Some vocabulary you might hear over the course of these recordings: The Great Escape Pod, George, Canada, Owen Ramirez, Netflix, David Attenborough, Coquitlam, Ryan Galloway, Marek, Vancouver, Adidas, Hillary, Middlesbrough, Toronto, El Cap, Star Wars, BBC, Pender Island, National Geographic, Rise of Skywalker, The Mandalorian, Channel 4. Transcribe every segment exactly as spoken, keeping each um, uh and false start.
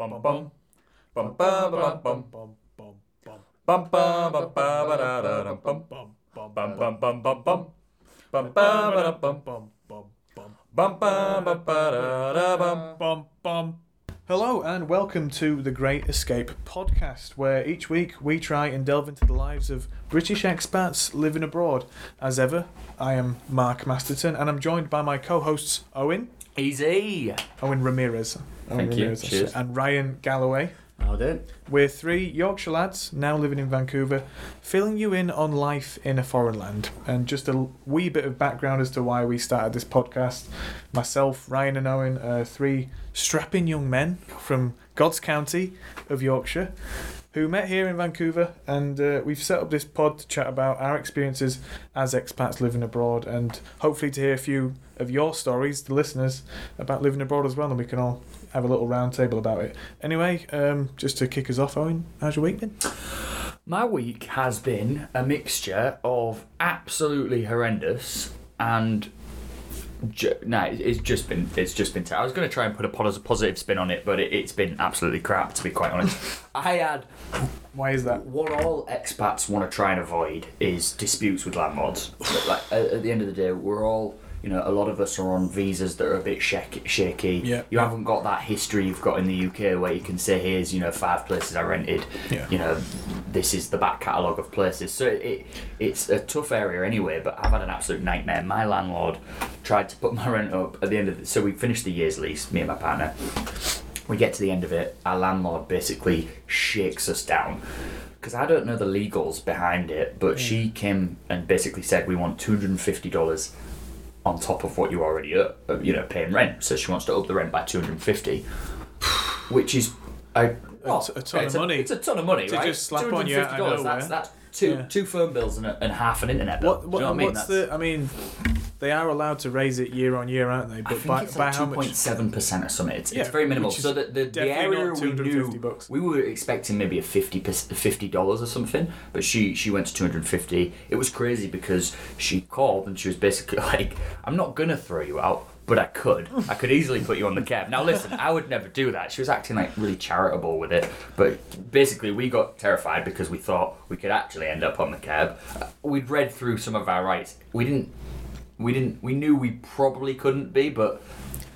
Bum bum bum bum bum bum bum bum bum bum bum bum bum bum bum bum bum. Bum bum bum bum bum bum bum bum bum bum bum. Hello and welcome to The Great Escape Podcast, where each week we try and delve into the lives of British expats living abroad. As ever, I am Mark Masterton and I'm joined by my co-hosts Owen. Easy. Owen Ramirez. Owen Thank Ramirez, you. Cheers. And Ryan Galloway. I'll do it. We're three Yorkshire lads now living in Vancouver, filling you in on life in a foreign land. And just a wee bit of background as to why we started this podcast. Myself, Ryan and Owen are three strapping young men from God's county of Yorkshire who met here in Vancouver, and uh, we've set up this pod to chat about our experiences as expats living abroad and hopefully to hear a few of your stories, the listeners, about living abroad as well, and we can all have a little round table about it. Anyway, um, just to kick us off, Owen, how's your week been? My week has been a mixture of absolutely horrendous and... Ju- no, it's just been it's just been terrible. I was going to try and put a, as a positive spin on it, but it, it's been absolutely crap, to be quite honest. I had... Why is that? What all expats want to try and avoid is disputes with landlords. Like, at, at the end of the day, we're all... You know, a lot of us are on visas that are a bit shaky. shaky. Yeah. You haven't got that history you've got in the U K where you can say, here's, you know, five places I rented. Yeah. You know, this is the back catalogue of places. So it, it it's a tough area anyway, but I've had an absolute nightmare. My landlord tried to put my rent up at the end of it. So we finished the year's lease, me and my partner. We get to the end of it. Our landlord basically shakes us down. Because I don't know the legals behind it, but mm. she came and basically said, we want two hundred fifty dollars on top of what you already are, you know, paying rent. So she wants to up the rent by two hundred fifty, which is a, well, a ton of a, money. It's a ton of money, to right? Just slap on you out of nowhere. That's, that's two yeah. two phone bills and, a, and half an internet bill. What, what, Do you know what I mean? What's the, I mean, they are allowed to raise it year on year, aren't they? But I think by, it's like by two point seven percent or something. It's, yeah, it's very minimal. So the, the, the area we knew, bucks. we were expecting maybe a fifty dollars or something, but she, she went to two hundred fifty. It was crazy because she called and she was basically like, I'm not going to throw you out, but I could. I could easily put you on the cab. Now listen, I would never do that. She was acting like really charitable with it, but basically we got terrified because we thought we could actually end up on the cab. We'd read through some of our rights. We didn't We didn't. We knew we probably couldn't be, but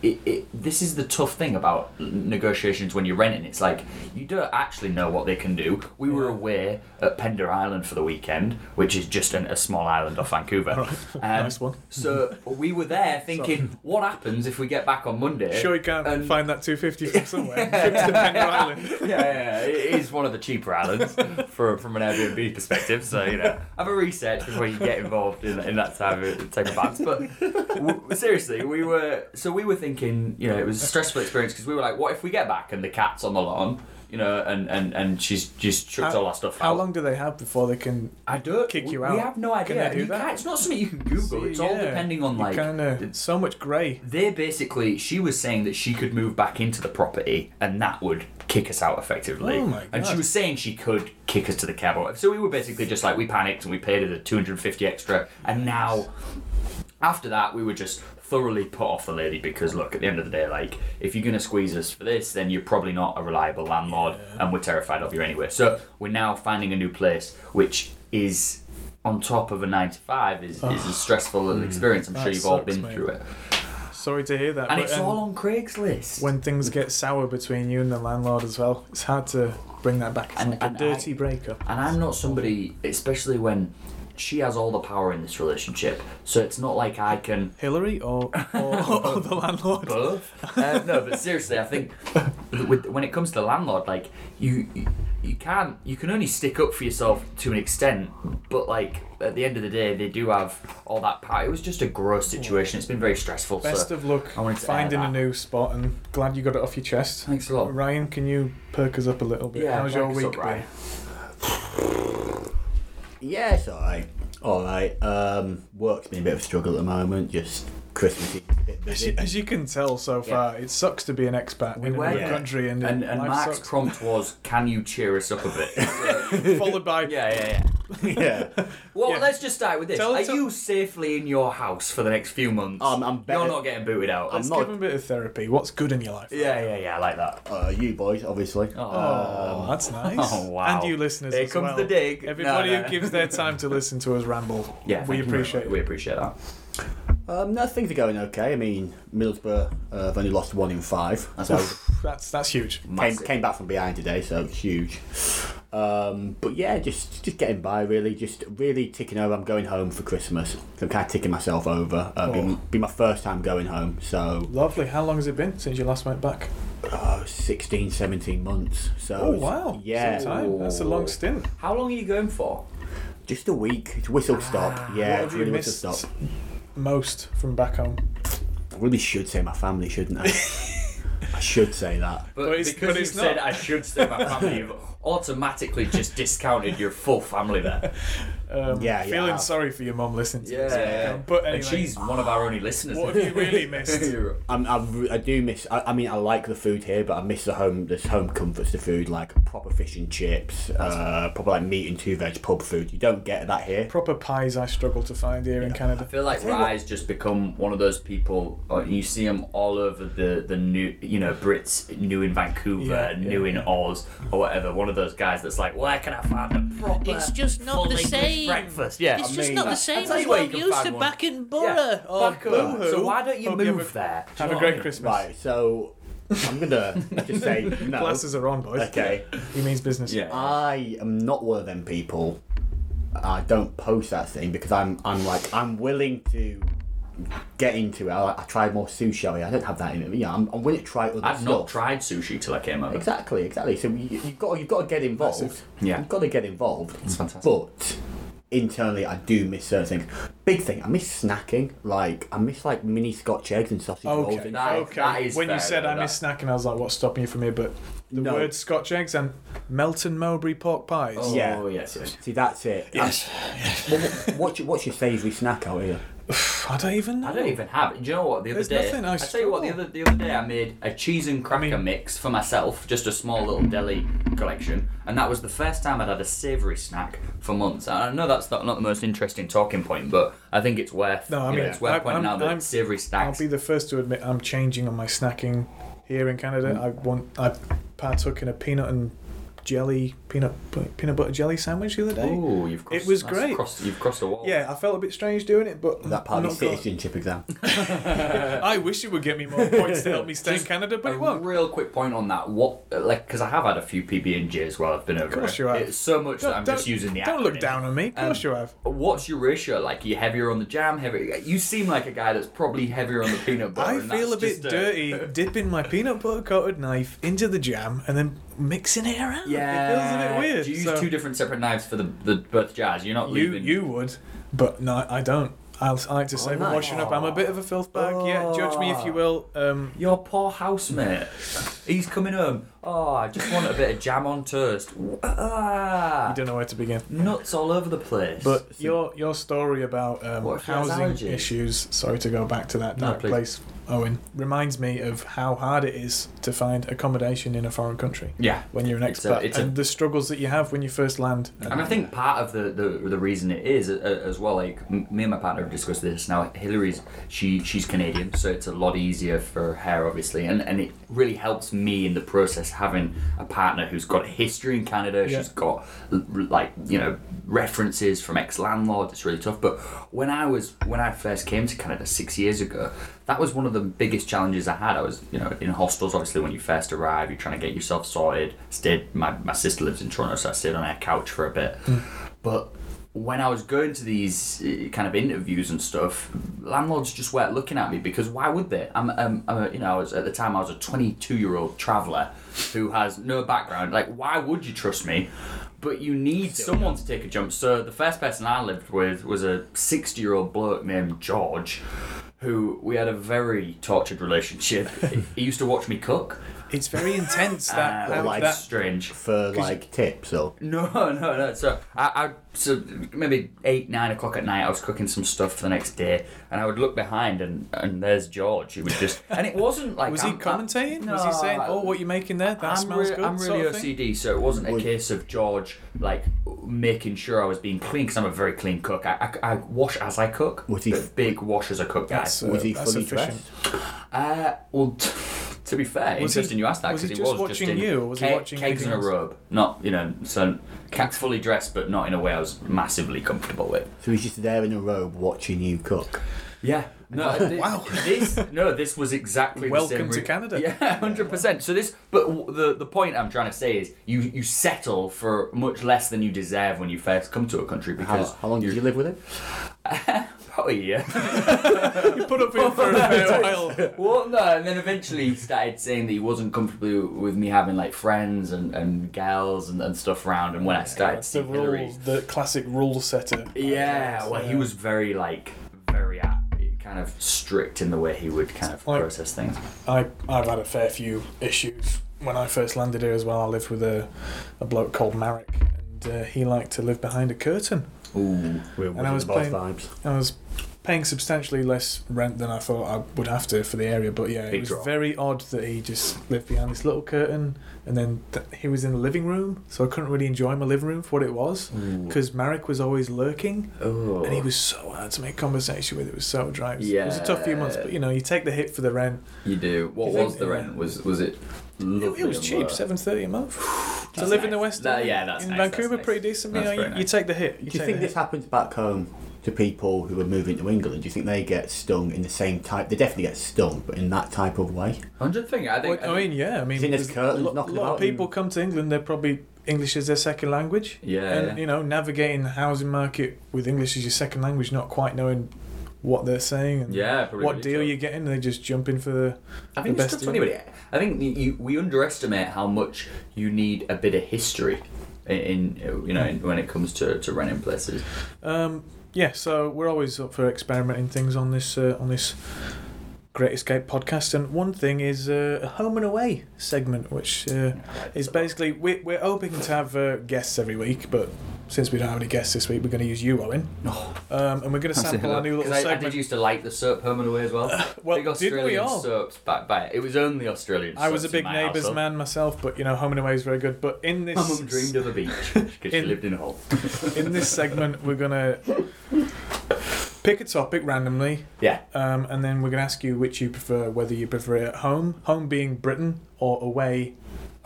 it, it. This is the tough thing about negotiations when you're renting. It's like you don't actually know what they can do. We were away at Pender Island for the weekend, which is just an, a small island off Vancouver. Right. Um, nice one. So we were there thinking, Sorry. what happens if we get back on Monday? Sure, you can and... find that two fifty from somewhere. Yeah. To Pender Island. yeah, yeah, it is one of the cheaper islands for, from an Airbnb perspective. So you know, have a research before you get involved in, in that type of type of. But w- seriously, we were so we were thinking, you know, it was a stressful experience because we were like, what if we get back and the cat's on the lawn, you know, and, and, and she's just chucked all our stuff out. How long do they have before they can I don't, kick you we, out? We have no idea. Can they do that? It's not something you can Google. See, it's yeah. all depending on like... Kinda, it's so much grey. They basically, she was saying that she could move back into the property and that would kick us out effectively. Oh my God. And she was saying she could kick us to the cab. So we were basically just like, we panicked and we paid her the two hundred fifty extra and now... After that, we were just thoroughly put off the lady because, look, at the end of the day, like, if you're going to squeeze us for this, then you're probably not a reliable landlord yeah. and we're terrified of you anyway. So we're now finding a new place, which is, on top of a nine to five, is, oh. is a stressful little experience. I'm that sure you've sucks, all been mate. through it. Sorry to hear that. And but, it's um, all on Craigslist. When things get sour between you and the landlord as well, it's hard to bring that back. It's and, like and a dirty I, breakup. And I'm not somebody, especially when... She has all the power in this relationship, so it's not like I can... Hillary or, or, or the landlord? Both. Uh, no, but seriously, I think with, when it comes to the landlord, like, you you can you can only stick up for yourself to an extent, but, like, at the end of the day, they do have all that power. It was just a gross situation. It's been very stressful. Best so of luck I finding a new spot, and glad you got it off your chest. Thanks a lot. Ryan, can you perk us up a little bit? Yeah, how's your week been? Yeah, it's alright. Alright. Um, work's been a bit of a struggle at the moment, just Christmas Eve. As you, as you can tell so far, yeah. it sucks to be an expat we in another yeah. country. And, and, and Mark's sucks. prompt was, can you cheer us up a bit? So, followed by... Yeah, yeah, yeah. Yeah. Well, yeah. Let's just start with this. Tell, Are tell... you safely in your house for the next few months? Um, I'm better... You're not getting booted out. Let's I'm not... give a bit of therapy. What's good in your life? Yeah, yeah, yeah. I like that. Uh, you boys, obviously. Oh, um, that's nice. Oh, wow. And you listeners Here as comes well. the dig. Everybody no, no, who no. gives their time to listen to us ramble. Yeah, we appreciate it. We appreciate that. Um, no, things are going okay. I mean, Middlesbrough uh, have only lost one in five. That's Oof, that's, that's huge. Came, came back from behind today, so it's huge. Um, but yeah, just just getting by really, just really ticking over. I'm going home for Christmas, so I'm kind of ticking myself over. Uh, oh. be, be my first time going home, so lovely. How long has it been since you last went back? Oh, sixteen, seventeen months. So oh wow, yeah, some time. That's a long stint. How long are you going for? Just a week. It's whistle stop. Ah, yeah, what have it's really you missed whistle stop. Most from back home. I really should say my family, shouldn't I? I should say that. But, but it's, because you said I should say my family, you've automatically just discounted your full family there. Um, yeah, yeah. Feeling sorry for your mum listening to yeah, this. Yeah, but anyway, and she's one of our only listeners. What have you really missed? I'm, I, I do miss... I, I mean, I like the food here, but I miss the home There's home comforts to food, like proper fish and chips, uh, proper like meat and two-veg pub food. You don't get that here. Proper pies I struggle to find here yeah. in Canada. I feel like Rye's just become one of those people, like, you see them all over the, the new... You know, Brits new in Vancouver, yeah, new yeah, in yeah. Oz, or whatever. One of those guys that's like, where can I find a proper... It's just not the same. Breakfast, yeah. It's I just mean, not the same as what I'm used to one. back in Borough. Yeah. Or back Boohoo. So why don't you Hope move you have a, there? Have a great Christmas. Right, so I'm going to just say no. Glasses are on, boys. Okay. He means business. Yeah. I am not one of them people. I don't post that thing because I'm I'm like, I'm willing to get into it. I, I tried more sushi. I don't have that in me. Yeah, I'm, I'm willing to try other I've stuff. I've not tried sushi till I came over. Exactly, exactly. So you, you've got you've got to get involved. Massive. Yeah. You've got to get involved. It's fantastic. But... internally, I do miss certain things. Big thing, I miss snacking. Like, I miss like mini Scotch eggs and sausage rolls. Okay, that, okay. That is when fair, you said I miss that. snacking, I was like, what's stopping you from here? But the no. word Scotch eggs and Melton Mowbray pork pies. Oh, yeah. yes, yes. See, that's it. Yes. That's, yes. What, what's, your, what's your savoury snack out here? I don't even know. I don't even have it. Do you know what? The other There's day, nothing I, I tell you what. The other the other day, I made a cheese and cracker I mean, mix for myself, just a small little deli collection, and that was the first time I'd had a savoury snack for months. And I know that's not, not the most interesting talking point, but I think it's worth. No, I mean, you know, it's worth I, pointing I'm, out that savoury snacks. I'll be the first to admit I'm changing on my snacking here in Canada. Mm. I want. I partook in a peanut and. jelly peanut peanut butter jelly sandwich the other day. Oh, you've crossed, it was great. Crossed, you've crossed the wall. Yeah, I felt a bit strange doing it, but that part of the citizenship exam. I wish it would get me more points to help me stay Just in Canada, but it won't. Real quick point on that. What, like, because I have had a few P B and J as well. I've been over. Of course it. you have. It's so much don't, that I'm just using the. Don't acronym. Look down on me. Of course um, you have. What's your ratio? Like, are you heavier on the jam? Heavier? You seem like a guy that's probably heavier on the peanut butter. I and feel a bit dirty a... dipping my peanut butter coated knife into the jam and then mixing it around. Yeah, it feels a bit weird. Do you use so, two different separate knives for the, the both jars? You're not leaving. You, you would, but no, I don't. I'll, I like to say, oh, no. washing up. I'm a bit of a filth bag. Oh. Yeah, judge me if you will. Um, Your poor housemate. He's coming home. Oh, I just want a bit of jam on toast. Ah. You don't know where to begin. Nuts all over the place. But so, your your story about um, housing issues, sorry to go back to that dark no, place, Owen, reminds me of how hard it is to find accommodation in a foreign country. Yeah. When you're an expat. It's a, it's and a, the struggles that you have when you first land. And, and I think part of the, the, the reason it is, as well, like, me and my partner have discussed this now. Hillary's, she, she's Canadian, so it's a lot easier for her, obviously. And, and it really helps me in the process having a partner who's got a history in Canada. Yeah. She's got, like, you know, references from ex-landlord. It's really tough. But when I was when I first came to Canada six years ago, that was one of the biggest challenges I had. I was, you know, in hostels. Obviously, when you first arrive, you're trying to get yourself sorted. Stayed. My my sister lives in Toronto, so I stayed on her couch for a bit. Mm. But when I was going to these kind of interviews and stuff, landlords just weren't looking at me because why would they? I'm, I'm, I'm you know, I was at the time I was a twenty-two-year-old traveller who has no background. Like, why would you trust me? But you need someone to take a jump. So the first person I lived with was a sixty-year-old bloke named George, who we had a very tortured relationship. He used to watch me cook. It's very intense. That uh, or like that, strange for like tips or no, no, no. So I, I, so maybe eight, nine o'clock at night, I was cooking some stuff for the next day, and I would look behind, and, and there's George. He was just, and it wasn't like was I'm, he commentating? No, was he saying, "Oh, what are you making there? That I'm smells re- good." I'm really O C D, so it wasn't a case of George like making sure I was being clean because I'm a very clean cook. I, I, I wash as I cook. Was he f- big wash as a cook guy? Uh, was he fully dressed? Uh, well. T- To be fair, was interesting he, you asked that because he, he was watching just in you, or was he ke- watching kegs and a robe. Not, you know, so cat fully dressed, but not in a way I was massively comfortable with. So he's just there in a robe watching you cook. Yeah. No, this, wow. This no, this was exactly welcome the same. Welcome to Canada. Yeah, one hundred percent. So this, but the the point I'm trying to say is, you, you settle for much less than you deserve when you first come to a country because how, how long did you live with him? Oh yeah, you put up with him for a fair while. Well, no, and then eventually he started saying that he wasn't comfortable with me having like friends and, and girls and, and stuff around. And when I started, yeah, that's the Hillary, rules, the classic rule setter. Yeah, guess, well, yeah. He was very like very at, kind of strict in the way he would kind of like, process things. I I've had a fair few issues when I first landed here as well. I lived with a a bloke called Marek, and uh, he liked to live behind a curtain. Ooh, and I was paying, vibes. I was paying substantially less rent than I thought I would have to for the area, but yeah, Big it was drop. Very odd that he just lived behind this little curtain, and then th- he was in the living room, so I couldn't really enjoy my living room for what it was, because Marek was always lurking, Ooh. And he was so hard to make conversation with. It was so dry. Yeah. It was a tough few months, but you know, you take the hit for the rent. You do. What you was think, the rent? Was was it? Lovely it was cheap, seven thirty a month to live nice. In the West End. That, yeah, that's in nice, Vancouver, that's pretty nice. Decent. You, know, you, nice. You take the hit. You do you think this hit. Happens back home to people who are moving to England? Do you think they get stung in the same type? They definitely get stung, but in that type of way. Hundred thing. I think. Well, I, I mean, think, yeah. I mean, there's curtains lo- knocking about. A lot of people come to England. They're probably English is their second language. Yeah. And you know, navigating the housing market with English as your second language, not quite knowing what they're saying and yeah, what deal so. You're getting, they just jump in for the, I think the best deal. Anybody. I think you, we underestimate how much you need a bit of history in, in you know in, when it comes to, to renting places. Um, yeah, so we're always up for experimenting things on this uh, on this Great Escape podcast, and one thing is uh, a home and away segment, which uh, is basically we, we're hoping to have uh, guests every week, but since we don't have any guests this week, we're going to use you, Owen. Oh. Um, and we're going to sample our new little I, segment. I did used to like the soap home and away as well. Uh, well, big Australian did we all? Soaps back by it. It was only Australian I was a big Neighbours man myself, but you know, home and away is very good. But in this, my mum dreamed of the beach because she lived in Hull. In this segment, we're going to pick a topic randomly. Yeah. Um, and then we're going to ask you which you prefer, whether you prefer it at home, home being Britain, or away.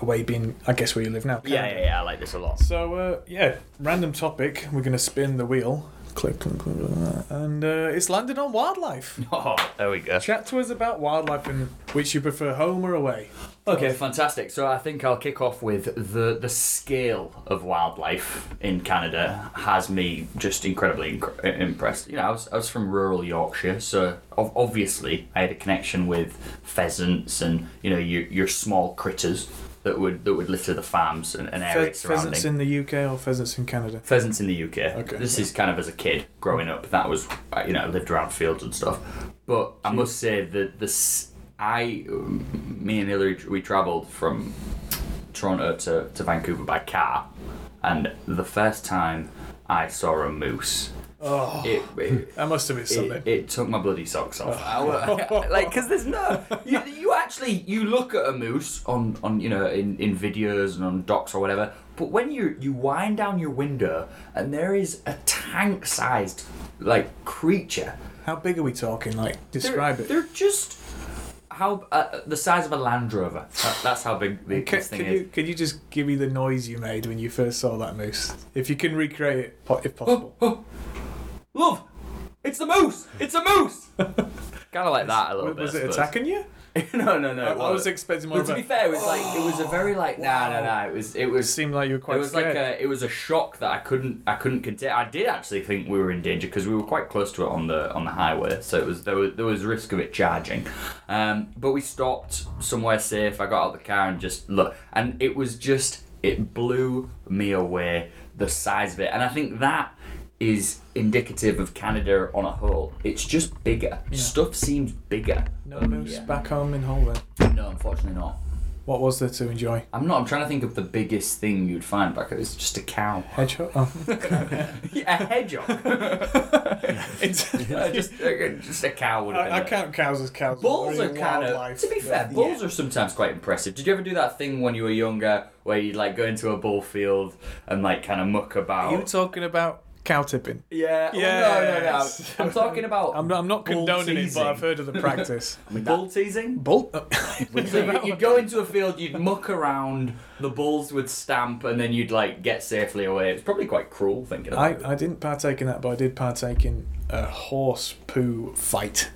Away being, I guess, where you live now. Yeah, yeah, yeah, I like this a lot. So, uh, yeah, random topic. We're going to spin the wheel. Click, click, click, click. And uh, it's landed on wildlife. Oh, there we go. Chat to us about wildlife and which you prefer, home or away. Okay, fantastic. So I think I'll kick off with the, the scale of wildlife in Canada has me just incredibly inc- impressed. You know, I was, I was from rural Yorkshire, so obviously I had a connection with pheasants and, you know, your, your small critters. That would that would litter the farms and, and areas Fe- surrounding. Pheasants in the U K or pheasants in Canada? Pheasants in the U K. Okay. This is kind of as a kid growing up. That was, you know, I lived around fields and stuff. But I must say that this, I, me and Hillary, we travelled from Toronto to, to Vancouver by car, and the first time I saw a moose. Oh, it, it, that must have been something. It, it took my bloody socks off. Oh. I, like, because there's no, you, you actually you look at a moose on, on you know in, in videos and on docs or whatever, but when you you wind down your window and there is a tank-sized like creature. How big are we talking? Like, describe they're, it. They're just how uh, the size of a Land Rover. That, that's how big the can, thing can is. You, can you just give me the noise you made when you first saw that moose, if you can recreate it, if possible? Oh, oh. Love, it's the moose! It's a moose! Kind of like that a little was, bit. Was it attacking you? no, no, no. I, I was expecting more. But to be fair, it was like it was a very like nah, nah, nah. It was it was. It seemed like you were quite. It was scared. Like a, it was a shock that I couldn't I couldn't contain. I did actually think we were in danger because we were quite close to it on the on the highway, so it was there was there was risk of it charging, um, but we stopped somewhere safe. I got out of the car and just look, and it was just it blew me away the size of it, and I think that is indicative of Canada on a whole. It's just bigger. Yeah. Stuff seems bigger. No moose yeah. back home in Hull then? No, unfortunately not. What was there to enjoy? I'm not. I'm trying to think of the biggest thing you'd find back at. It's just a cow. Hedgehog? Oh. Yeah, a hedgehog. It's, uh, just, uh, just a cow would have been I, I count cows as cows. Bulls are kind of... To be fair, yeah. bulls are sometimes quite impressive. Did you ever do that thing when you were younger where you'd like go into a bull field and like kind of muck about? Are you talking about... cow tipping. Yeah. yeah. Oh, no, no, no. I'm talking about. I'm not, I'm not condoning it, but I've heard of the practice. I mean, bull that, teasing? Bull. Oh. So you'd go into a field, you'd muck around, the bulls would stamp, and then you'd like get safely away. It's probably quite cruel thinking about I, it. I didn't partake in that, but I did partake in a horse poo fight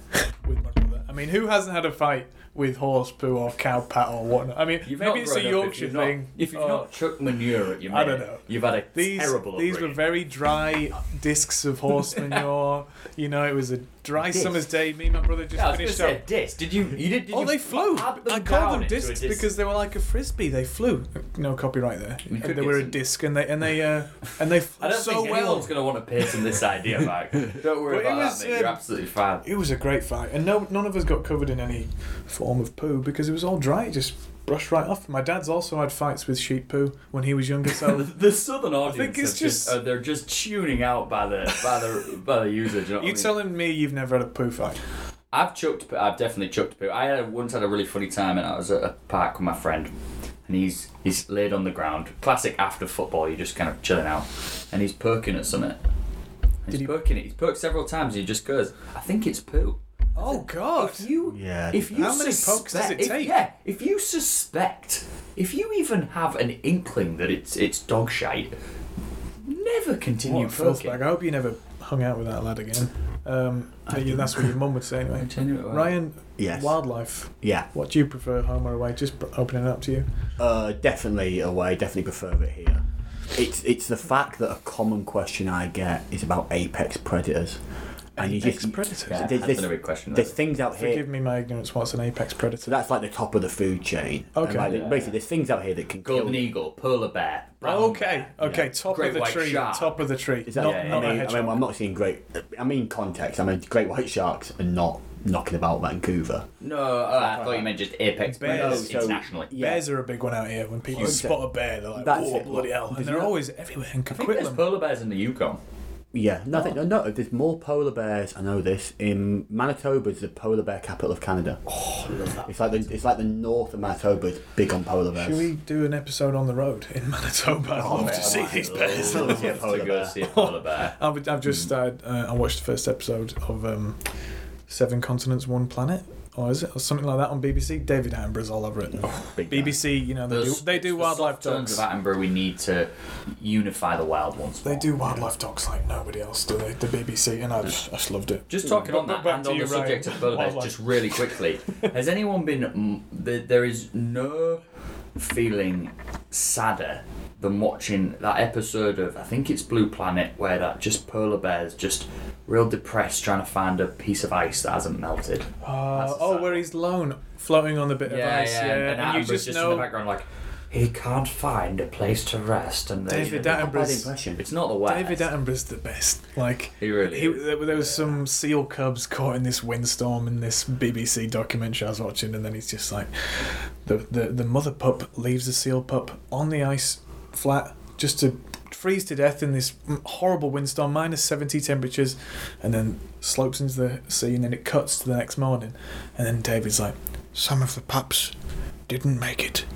with my brother. I mean, who hasn't had a fight with horse poo or cow pat or whatnot? I mean, you've maybe it's a Yorkshire if thing. Not, if you've or, not chucked manure at your mate, I don't know. You've had a these, terrible These upbringing. Were very dry discs of horse manure. You know, it was a dry disc. Summer's day. Me and my brother just yeah, finished I was up. Say a disc. Did you? You did? did oh, you they flew. I called them discs because they were like a frisbee. They flew. No copyright there. We they were some. a disc, and they and they uh, and they flew I don't so think well. Anyone's going to want to patent this idea, Mark. Don't worry but about was, that. Mate. You're um, absolutely fine. It was a great fight, and no, none of us got covered in any form of poo because it was all dry. It just brushed right off. My dad's also had fights with sheep poo when he was younger. So the southern audience, I think it's just, just uh, they're just tuning out by the by the by the user. Do you know what you're I mean? Telling me you've never had a poo fight? I've chucked. I've definitely chucked poo. I had, once had a really funny time, and I was at a park with my friend, and he's he's laid on the ground. Classic after football, you're just kind of chilling out, and he's perking at something. He's Did perking he... it. He's perked several times. And he just goes, "I think it's poo." Oh God! If you, yeah. If you how many pokes does it if, take? Yeah. If you suspect, if you even have an inkling that it's it's dog shite, never continue poking. I hope you never hung out with that lad again. Um, that's what your mum would say anyway. Continue it. Ryan, yes. Wildlife. Yeah. What do you prefer, home or away? Just opening it up to you. Uh, definitely away. Definitely prefer it here. It's it's the fact that a common question I get is about apex predators. And apex you just, predators? Yeah, there's, that's there's, a big question. There's things out here... Forgive me my ignorance, what's an apex predator? So that's like the top of the food chain. Okay. Like, yeah, basically, yeah. there's things out here that can Golden kill... Golden eagle, polar bear, brown oh, okay, bear, okay, yeah. top great of the tree, shark. top of the tree. Is that, not, yeah, not I mean, I mean, I'm not seeing great... I mean context, I mean great white sharks are not knocking about Vancouver. No, oh, I thought you meant just apex bears so, internationally. Yeah. Bears are a big one out here. When people What's spot it? a bear, they're like, that's oh, it. bloody hell. And they're always everywhere in Coquitlam. I think there's polar bears in the Yukon. Yeah, nothing. Oh. No, there's more polar bears. I know this. In Manitoba is the polar bear capital of Canada. Oh, I love that. It's like the it's like the north of Manitoba is big on polar bears. Should we do an episode on the road in Manitoba? Oh, I love to see these bears. I'd love to go see a polar bear. I've, I've just started. Uh, I watched the first episode of um, Seven Continents, One Planet. Or is it or something like that on B B C? David Attenborough's all over it. Oh, B B C, you know they There's, do they do wildlife docs. In terms of Attenborough, we need to unify the wild ones. They do wildlife docs like nobody else do. They the B B C, and I just, I just loved it. Just talking yeah. on but that and on the subject of polar bears, just really quickly. Has anyone been? There is no feeling sadder than watching that episode of I think it's Blue Planet where that just polar bears just real depressed trying to find a piece of ice that hasn't melted. Uh, oh, where he's lone floating on the bit yeah, of ice. Yeah, yeah. And, and, and you just, just know in the background like he can't find a place to rest. And they, David you know, Attenborough's it's not the worst. David Attenborough's the best. Like he really. He, there, there was yeah. some seal cubs caught in this windstorm in this B B C documentary I was watching, and then he's just like the the, the mother pup leaves the seal pup on the ice flat just to freeze to death in this horrible windstorm, minus seventy temperatures, and then slopes into the sea, and then it cuts to the next morning, and then David's like, some of the pups didn't make it.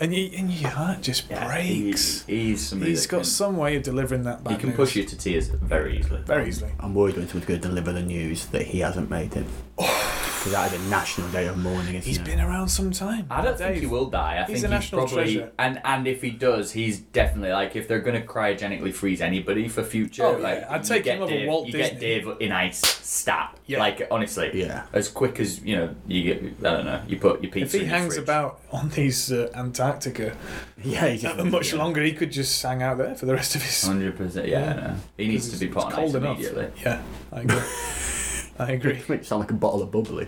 And, you, and your heart just yeah, breaks. He, he's he's got can, some way of delivering that back. He can news. push you to tears very easily. Very easily. I'm worried when someone's going to deliver the news that he hasn't made it. Because that is a national day of mourning. He's it? been around some time. I don't Dave. think he will die. I he's think a national he's probably, treasure. And, and if he does, he's definitely like, if they're going to cryogenically freeze anybody for future, oh, like, yeah. I'd take him over Walt you Disney. You get Dave in ice, stat. Yeah. Like, honestly. Yeah. As quick as, you know, you get, I don't know, you put your pizza in the fridge. If he hangs about on these uh, Antarctic Antarctica. Yeah, he didn't much yeah. longer. He could just hang out there for the rest of his. Hundred percent. Yeah, yeah. No. He needs to be put on ice immediately. Yeah, I agree. I agree. You sound like a bottle of bubbly.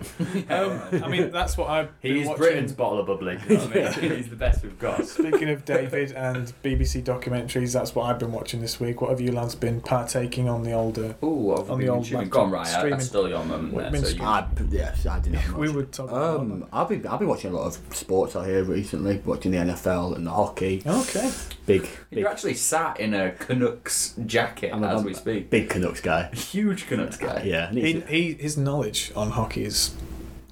um, I mean, that's what I've been He's watching. Britain's bottle of bubbly. You know what I mean? He's the best we've got. Speaking of David and B B C documentaries, that's what I've been watching this week. What have you lads been partaking on the older? Ooh, I've on been the old You've gone right. I, I'm still on them. There, so you... I, yes, I didn't. We were talking. Um, I've been I've been watching a lot of sports out here recently. Watching the N F L and the hockey. Okay. Big. big You're actually sat in a Canucks jacket I'm, as I'm, we speak. Big Canucks guy. Huge Canucks guy. Yeah. He, he his knowledge on hockey is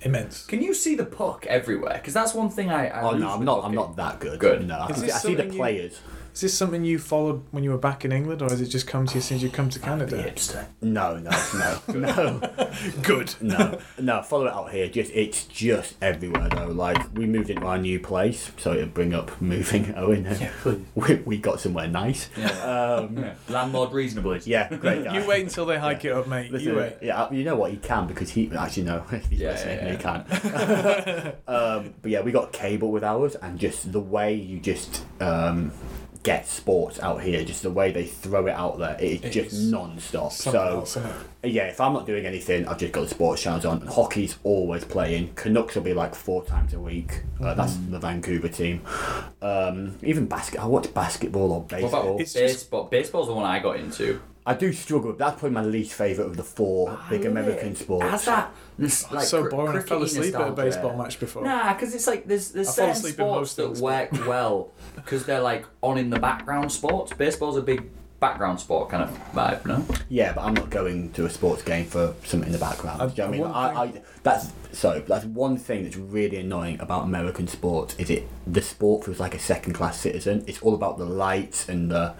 immense. Can you see the puck everywhere? Because that's one thing I. I oh no, I'm not. Hockey. I'm not that good. Good. No, I see the players. You, is this something you followed when you were back in England, or has it just come to you as soon as you come to Canada? Hipster. No, no, no, good. no. Good. No, no. Follow it out here. Just it's just everywhere though. Like we moved into our new place, so it'll bring up moving Owen. Yeah, we we got somewhere nice. Yeah. Um, yeah. Landlord reasonably. Yeah, great guy. You wait until they hike yeah. it up, mate. Listen, you wait. Yeah, you know what he can because he actually no. He's yeah, listening. Yeah, yeah. He can. um, but yeah, we got cable with ours, and just the way you just. Um, get sports out here, just the way they throw it out there, it is it's just non-stop. So yeah, if I'm not doing anything, I've just got the sports channels on, and hockey's always playing. Canucks will be like four times a week. Uh, mm-hmm. That's the Vancouver team. Um, even basket. I watch basketball or baseball. It's just... baseball. Baseball's the one I got into. I do struggle. That's probably my least favourite of the four oh, big American yeah. sports. How's that? It's like so boring. I fell asleep at a baseball there. match before. Nah, because it's like there's there's certain sports that work well because they're like on in the background sports. Baseball's a big background sport kind of vibe, no? Yeah, but I'm not going to a sports game for something in the background. I, do you know what I mean? I, I, that's so. That's one thing that's really annoying about American sports. Is it the sport feels like a second-class citizen? It's all about the lights and the,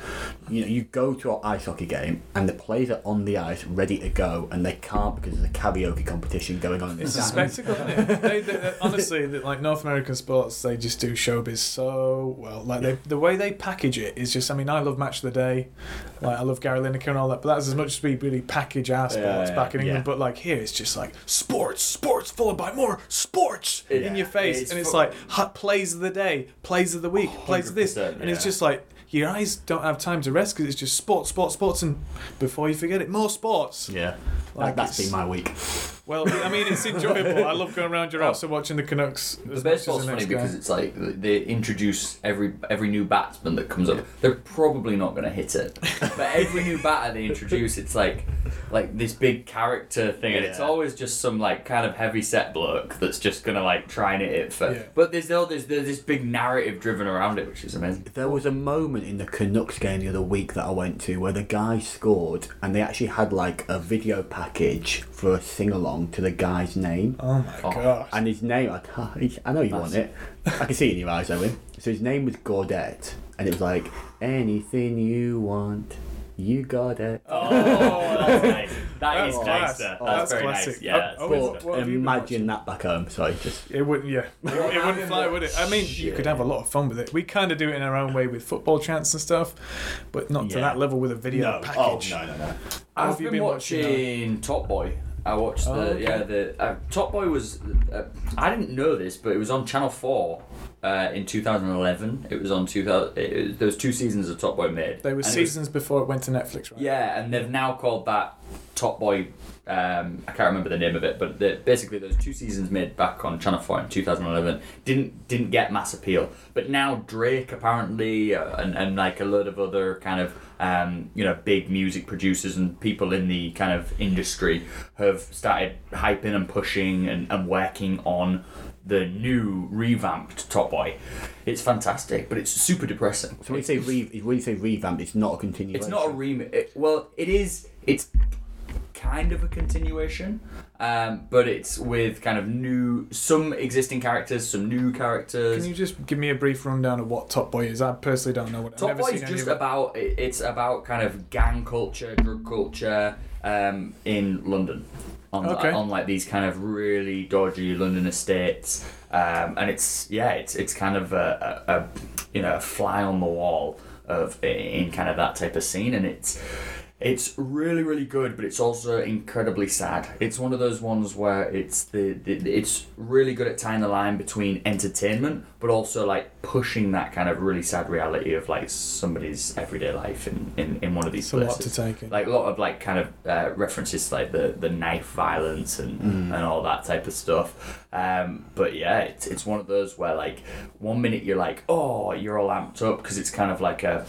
you know, you go to an ice hockey game and the players are on the ice ready to go and they can't because there's a karaoke competition going on. In it's this a game. Spectacle, isn't it? They, they, they, honestly, like North American sports, they just do showbiz so well. Like yeah. they, the way they package it is just. I mean, I love Match of the Day. Like I love Gary Lineker and all that, but that's as much as we really package our sports yeah, yeah, back in England. Yeah. But like here, it's just like sports, sports, followed by more sports yeah, in your face, it's and it's fun. Like plays of the day, plays of the week, plays of this, and yeah. it's just like your eyes don't have time to rest because it's just sports, sports, sports, and before you forget it, more sports. Yeah, like that's been my week. Well, I mean, it's enjoyable. I love going around your house and watching the Canucks. The baseball's funny because it's like they introduce every every new batsman that comes up. They're probably not going to hit it, but every new batter they introduce, it's like like this big character thing, and yeah. it's always just some like kind of heavy set bloke that's just going to like try and hit it for. Yeah. But there's all there's, there's this big narrative driven around it, which is amazing. There was a moment in the Canucks game the other week that I went to where the guy scored, and they actually had like a video package for a sing along. To the guy's name. Oh my oh. god! And his name, I, I know you That's... want it. I can see it in your eyes, Owen. So his name was Gaudet, and it was like anything you want. You got it. Oh, that's nice. That that's is nice. That's, oh, that's very classic. Nice. Yeah. Oh, what, what imagine that back home. Sorry, just it wouldn't. Yeah, it, it wouldn't fly, would it? I mean, Shit. You could have a lot of fun with it. We kind of do it in our own way with football chants and stuff, but not yeah. to that level with a video no. package. Oh, no, no, no. What I've have been, you been watching, watching Top Boy. I watched oh, the okay. yeah the uh, Top Boy was uh, I didn't know this but it was on Channel four uh, in two thousand eleven. It was on two thousand. It, it, there was two seasons of Top Boy made. There were seasons it was, before it went to Netflix, right? Yeah, and they've now called that Top Boy. Um, I can't remember the name of it, but the, basically those two seasons made back on Channel four in two thousand eleven didn't didn't get mass appeal. But now Drake apparently uh, and and like a load of other kind of um, you know big music producers and people in the kind of industry have started hyping and pushing and, and working on the new revamped Top Boy. It's fantastic, but it's super depressing. So when you say re- when you say revamped, it's not a continuation. It's not a remake. It, well, it is. It's kind of a continuation, um, but it's with kind of new, some existing characters, some new characters. Can you just give me a brief rundown of what Top Boy is? I personally don't know what Top Boy is. Just about it's about kind of gang culture, drug culture um, in London, on, okay. on like these kind of really dodgy London estates, um, and it's yeah, it's it's kind of a, a, a you know a fly on the wall of in kind of that type of scene, and it's. It's really, really good, but it's also incredibly sad. It's one of those ones where it's the, the it's really good at tying the line between entertainment, but also like pushing that kind of really sad reality of like somebody's everyday life in, in, in one of these it's places. It's a lot to take in. Like a lot of like kind of uh, references to like the, the knife violence and, mm. and all that type of stuff. Um, but yeah, it's it's one of those where like one minute you're like, oh, you're all amped up because it's kind of like a,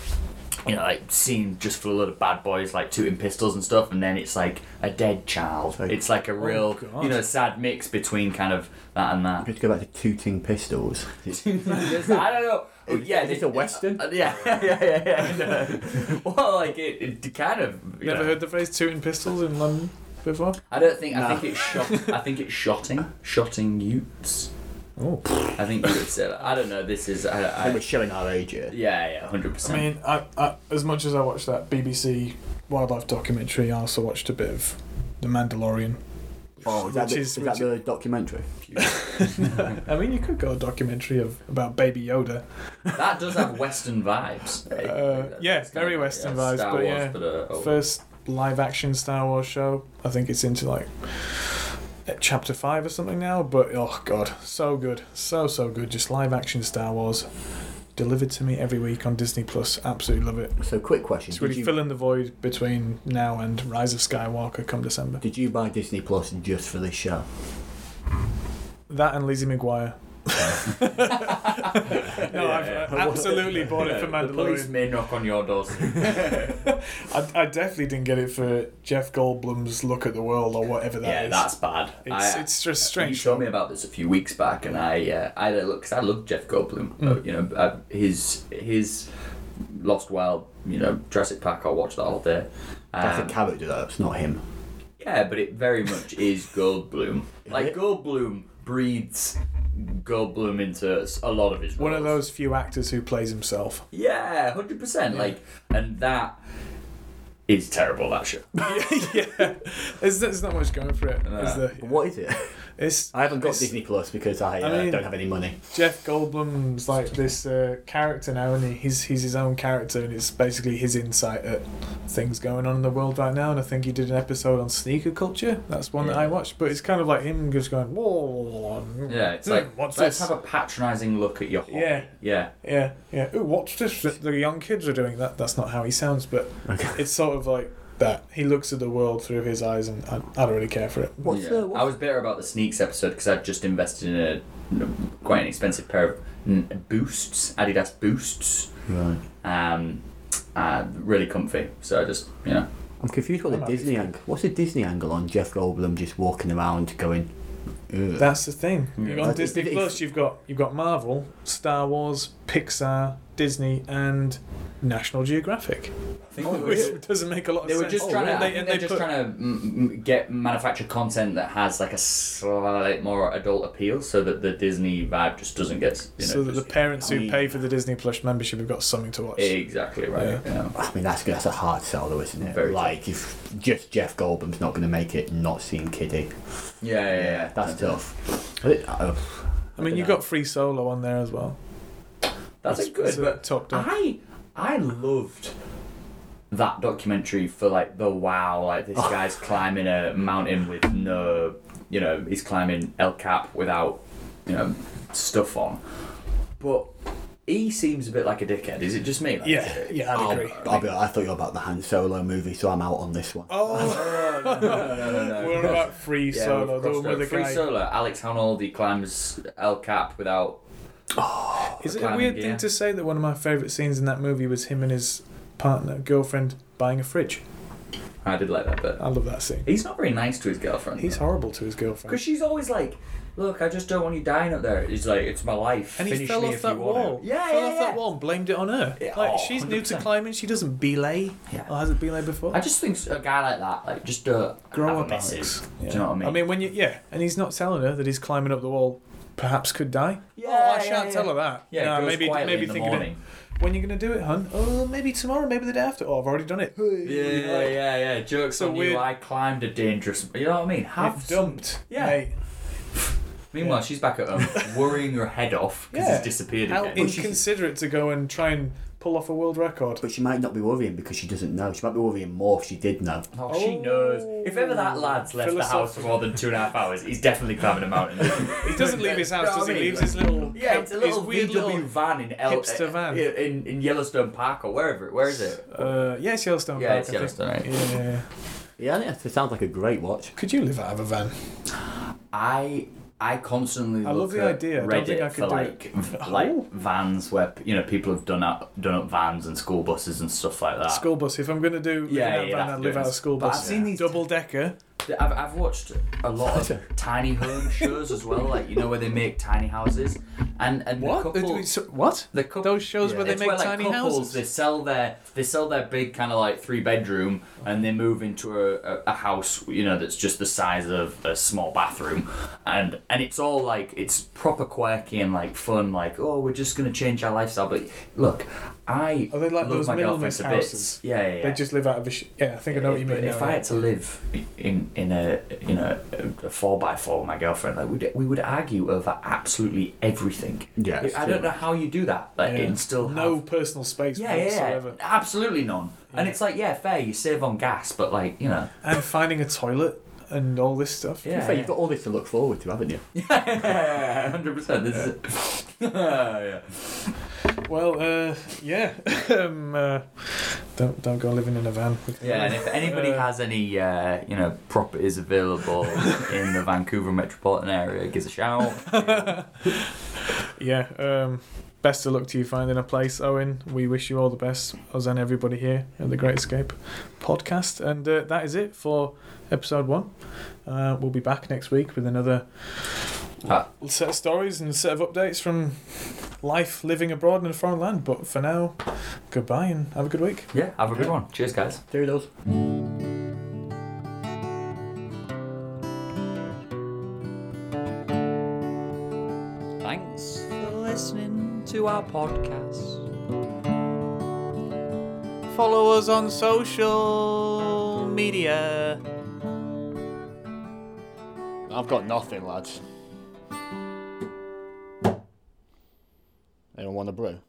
you know, like seeing just for a lot of bad boys like tooting pistols and stuff, and then it's like a dead child. Like, it's like a real, oh you know, sad mix between kind of that and that. You have to go back to tooting pistols. I don't know. Oh, yeah, it's a western. Uh, yeah, yeah, yeah, yeah. yeah. Well, like it, it kind of. You Never know. Heard the phrase "tooting pistols" in London before. I don't think. No. I think it's shot. I think it's shotting. Shotting Utes. Oh, I think you would say that. I don't know. This is. I, I, I think we're showing our age here. Yeah, yeah, one hundred percent. I mean, I, I, as much as I watched that B B C wildlife documentary, I also watched a bit of The Mandalorian. Oh, is that, the, is, is that the documentary? No, I mean, you could go a documentary of about Baby Yoda. That does have Western vibes. Right? Uh, yeah, very Western yeah, vibes. Star but Wars, yeah, but, uh, oh. First live-action Star Wars show. I think it's into like. At chapter five or something now, but oh god, so good, so so good. Just live action Star Wars delivered to me every week on Disney Plus. Absolutely love it. So quick question, it's really you... filling the void between now and Rise of Skywalker come December. Did you buy Disney Plus just for this show? That and Lizzie McGuire. no, yeah, I've yeah. absolutely bought it for Mandalorian. The police may knock on your doors. I, I definitely didn't get it for Jeff Goldblum's Look at the World or whatever that yeah, is. Yeah, that's bad. It's, I, it's just strange. You told me about this a few weeks back, and I uh, I look because I love Jeff Goldblum. Mm. You know, I, his his Lost World, you know, Jurassic Park. I watched that all day. Um, that's a character, though. It's not him. Yeah, but it very much is Goldblum. Like it? Goldblum breathes. Goldblum into a lot of his roles. One of those few actors who plays himself. Yeah, one hundred percent. Yeah. Like, and that is terrible, that show. yeah. There's, there's not much going for it. No. Is there? Yeah. What is it? It's, I haven't got it's, Disney Plus because I, I uh, mean, don't have any money. Jeff Goldblum's like this uh, character now, and he's he's his own character, and it's basically his insight at things going on in the world right now. And I think he did an episode on sneaker culture. That's one yeah. that I watched, but it's kind of like him just going, "Whoa, yeah." It's like let's this? have a patronising look at your hobby. Yeah, yeah, yeah, yeah. Ooh, what's this? The young kids are doing that. That's not how he sounds, but okay. It's sort of like. That he looks at the world through his eyes, and I, I don't really care for it. What's yeah. the, what's I was bitter about the sneaks episode because I'd just invested in a, a quite an expensive pair of n- boosts, Adidas boosts, right? Um, uh, really comfy. So I just, you know, I'm confused about the Disney angle. What's the Disney angle on Jeff Goldblum just walking around going? Ugh. That's the thing. Yeah. On Disney it's, it's, Plus, you've got you've got Marvel, Star Wars, Pixar, Disney, and National Geographic. I think oh, were, it doesn't make a lot of they sense. Were just oh, trying really? to, they, they, they're they just put... trying to m- get manufacture content that has like a slight more adult appeal, so that the Disney vibe just doesn't get. You know, so that the parents who I mean, pay for the Disney Plus membership have got something to watch. Exactly right. Yeah. Yeah. I mean that's that's a hard sell though, isn't it? Very like if just Jeff Goldblum's not going to make it, not seem kiddie. Yeah, yeah, yeah, yeah. That's yeah. tough. I, I, I mean, you got Free Solo on there as well. That's, that's a good. That's but a top down. I I loved that documentary for like the wow, like this oh. guy's climbing a mountain with no, you know, he's climbing El Cap without, you know, stuff on. But he seems a bit like a dickhead. Is it just me? Like, yeah, yeah, I'd agree. I'll, I'll be, I thought you were about the Han Solo movie, so I'm out on this one. Oh, no, no, no, no, no. We're no. about Free yeah, Solo. The one with the Free guy. Solo. Alex Honoldi climbs El Cap without. Oh, is it a weird gear. thing to say that one of my favourite scenes in that movie was him and his partner, girlfriend, buying a fridge? I did like that bit. I love that scene. He's not very nice to his girlfriend. He's though. horrible to his girlfriend. Because she's always like, look, I just don't want you dying up there. He's like, it's my life. And Finish he fell off that wall. Yeah, fell yeah, off yeah. that wall and blamed it on her. Yeah, like, oh, she's one hundred percent new to climbing. She doesn't belay yeah. or hasn't belayed before. I just think a guy like that, like, just uh, grow up. Messes. Yeah. Do you know what I mean? I mean, when you, yeah, and he's not telling her that he's climbing up the wall. Perhaps could die. Yeah, oh, I shan't yeah, tell yeah. her that. Yeah, no, maybe maybe think of it. When you're gonna do it, hun? Oh, maybe tomorrow, maybe the day after. Oh, I've already done it. Yeah, yeah, yeah. yeah. Jokes so on weird. you. I climbed a dangerous. You know what I mean? Have some... dumped. Yeah. Mate. Meanwhile, yeah. she's back at home, worrying her head off because yeah. it's disappeared How again. How inconsiderate to go and try and pull off a world record. But she might not be worrying because she doesn't know. She might be worrying more if she did know. Oh, oh. She knows. If ever that lad's left the house for more than two and a half hours, he's definitely climbing a mountain. He doesn't leave his house, does he? He leaves his little... Yeah, it's a little weird V W little van in El... hipster van. In, in Yellowstone Park or wherever. Where is it? Uh, yeah, it's Yellowstone yeah, Park. Yeah, it's Yellowstone, right? Yeah. Yeah, it sounds like a great watch. Could you live out of a van? I... I constantly I look love the at idea. I don't think I could for do like, it. like vans where you know people have done up done up vans and school buses and stuff like that. School bus. If I'm going to do yeah, yeah, van, I'd live out of school bus. I've seen these double decker. I've I've watched a lot of tiny home shows as well, like you know where they make tiny houses and and what the couple, so, what the couple, those shows yeah, where they make where, like, tiny couples, houses. They sell their they sell their big kind of like three bedroom and they move into a, a, a house you know that's just the size of a small bathroom, and and it's all like it's proper quirky and like fun like oh we're just gonna change our lifestyle but look. I oh, they like love those my girlfriend a bit. Yeah, yeah, yeah. They just live out of a. Sh- yeah, I think I know it, what you mean. If now, I right? had to live in in a you know a four by four with my girlfriend, like we'd, we would argue over absolutely everything. Yeah, I true. don't know how you do that. Like, yeah. and still no have... personal space. Yeah, whatsoever. Yeah, absolutely none. Yeah. And it's like, yeah, fair. You save on gas, but like you know, and finding a toilet. And all this stuff. Yeah, fair, you've got all this to look forward to, haven't you? Yeah, hundred percent. This is it. Yeah. Well, uh, yeah. um, uh, don't don't go living in a van. Yeah, and if anybody uh, has any uh, you know properties available in the Vancouver metropolitan area, give us a shout. Yeah. Um, best of luck to you finding a place, Owen. We wish you all the best, us and everybody here at the Great Escape Podcast. And uh, that is it for episode one. Uh, we'll be back next week with another ah. set of stories and set of updates from life living abroad in a foreign land. But for now, goodbye and have a good week. Yeah, have a good one. Cheers, guys. Toodles. Thanks for listening to our podcast. Follow us on social media. I've got nothing, lads. Anyone want a brew?